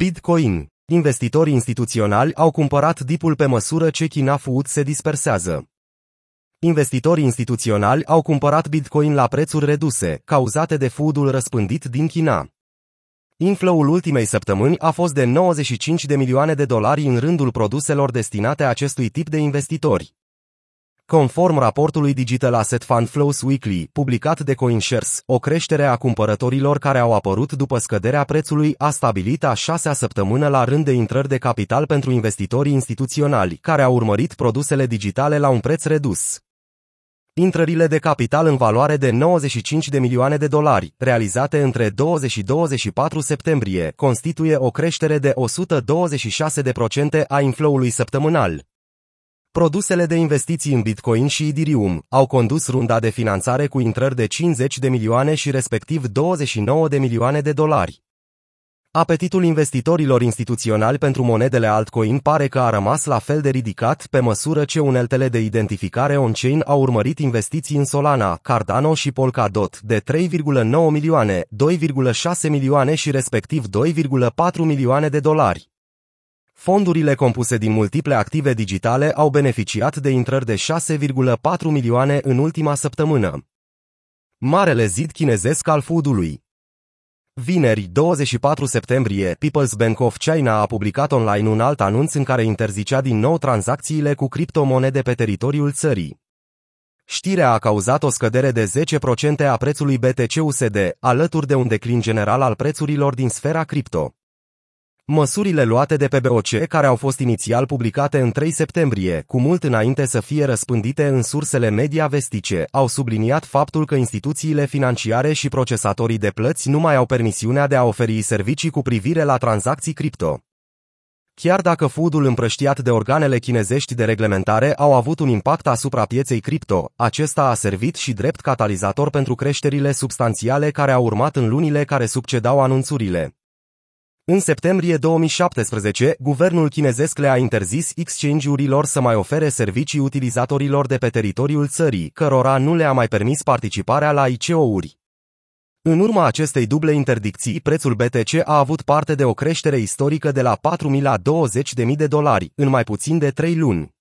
Bitcoin. Investitori instituționali au cumpărat dipul pe măsură ce China FUD se dispersează. Investitorii instituționali au cumpărat Bitcoin la prețuri reduse, cauzate de FUD-ul răspândit din China. Inflow-ul ultimei săptămâni a fost de $95 de milioane în rândul produselor destinate acestui tip de investitori. Conform raportului Digital Asset Fund Flows Weekly, publicat de CoinShares, o creștere a cumpărătorilor care au apărut după scăderea prețului a stabilit a 6-a săptămână la rând de intrări de capital pentru investitorii instituționali, care au urmărit produsele digitale la un preț redus. Intrările de capital în valoare de $95 de milioane, realizate între 20 și 24 septembrie, constituie o creștere de 126% a inflow-ului săptămânal. Produsele de investiții în Bitcoin și Ethereum au condus runda de finanțare cu intrări de $50 de milioane și respectiv $29 de milioane. Apetitul investitorilor instituționali pentru monedele altcoin pare că a rămas la fel de ridicat pe măsură ce uneltele de identificare on-chain au urmărit investiții în Solana, Cardano și Polkadot de $3,9 milioane, $2,6 milioane și respectiv $2,4 milioane. Fondurile compuse din multiple active digitale au beneficiat de intrări de $6,4 milioane în ultima săptămână. Marele zid chinezesc al FUD-ului. Vineri, 24 septembrie, People's Bank of China a publicat online un alt anunț în care interzicea din nou tranzacțiile cu criptomonede pe teritoriul țării. Știrea a cauzat o scădere de 10% a prețului BTC/USD, alături de un declin general al prețurilor din sfera cripto. Măsurile luate de PBOC, care au fost inițial publicate în 3 septembrie, cu mult înainte să fie răspândite în sursele media vestice, au subliniat faptul că instituțiile financiare și procesatorii de plăți nu mai au permisiunea de a oferi servicii cu privire la tranzacții cripto. Chiar dacă FUD-ul împrăștiat de organele chinezești de reglementare au avut un impact asupra pieței cripto, acesta a servit și drept catalizator pentru creșterile substanțiale care au urmat în lunile care succedau anunțurile. În septembrie 2017, guvernul chinezesc le-a interzis exchange-urilor să mai ofere servicii utilizatorilor de pe teritoriul țării, cărora nu le-a mai permis participarea la ICO-uri. În urma acestei duble interdicții, prețul BTC a avut parte de o creștere istorică de la 4.000 la $20.000, în mai puțin de 3 luni.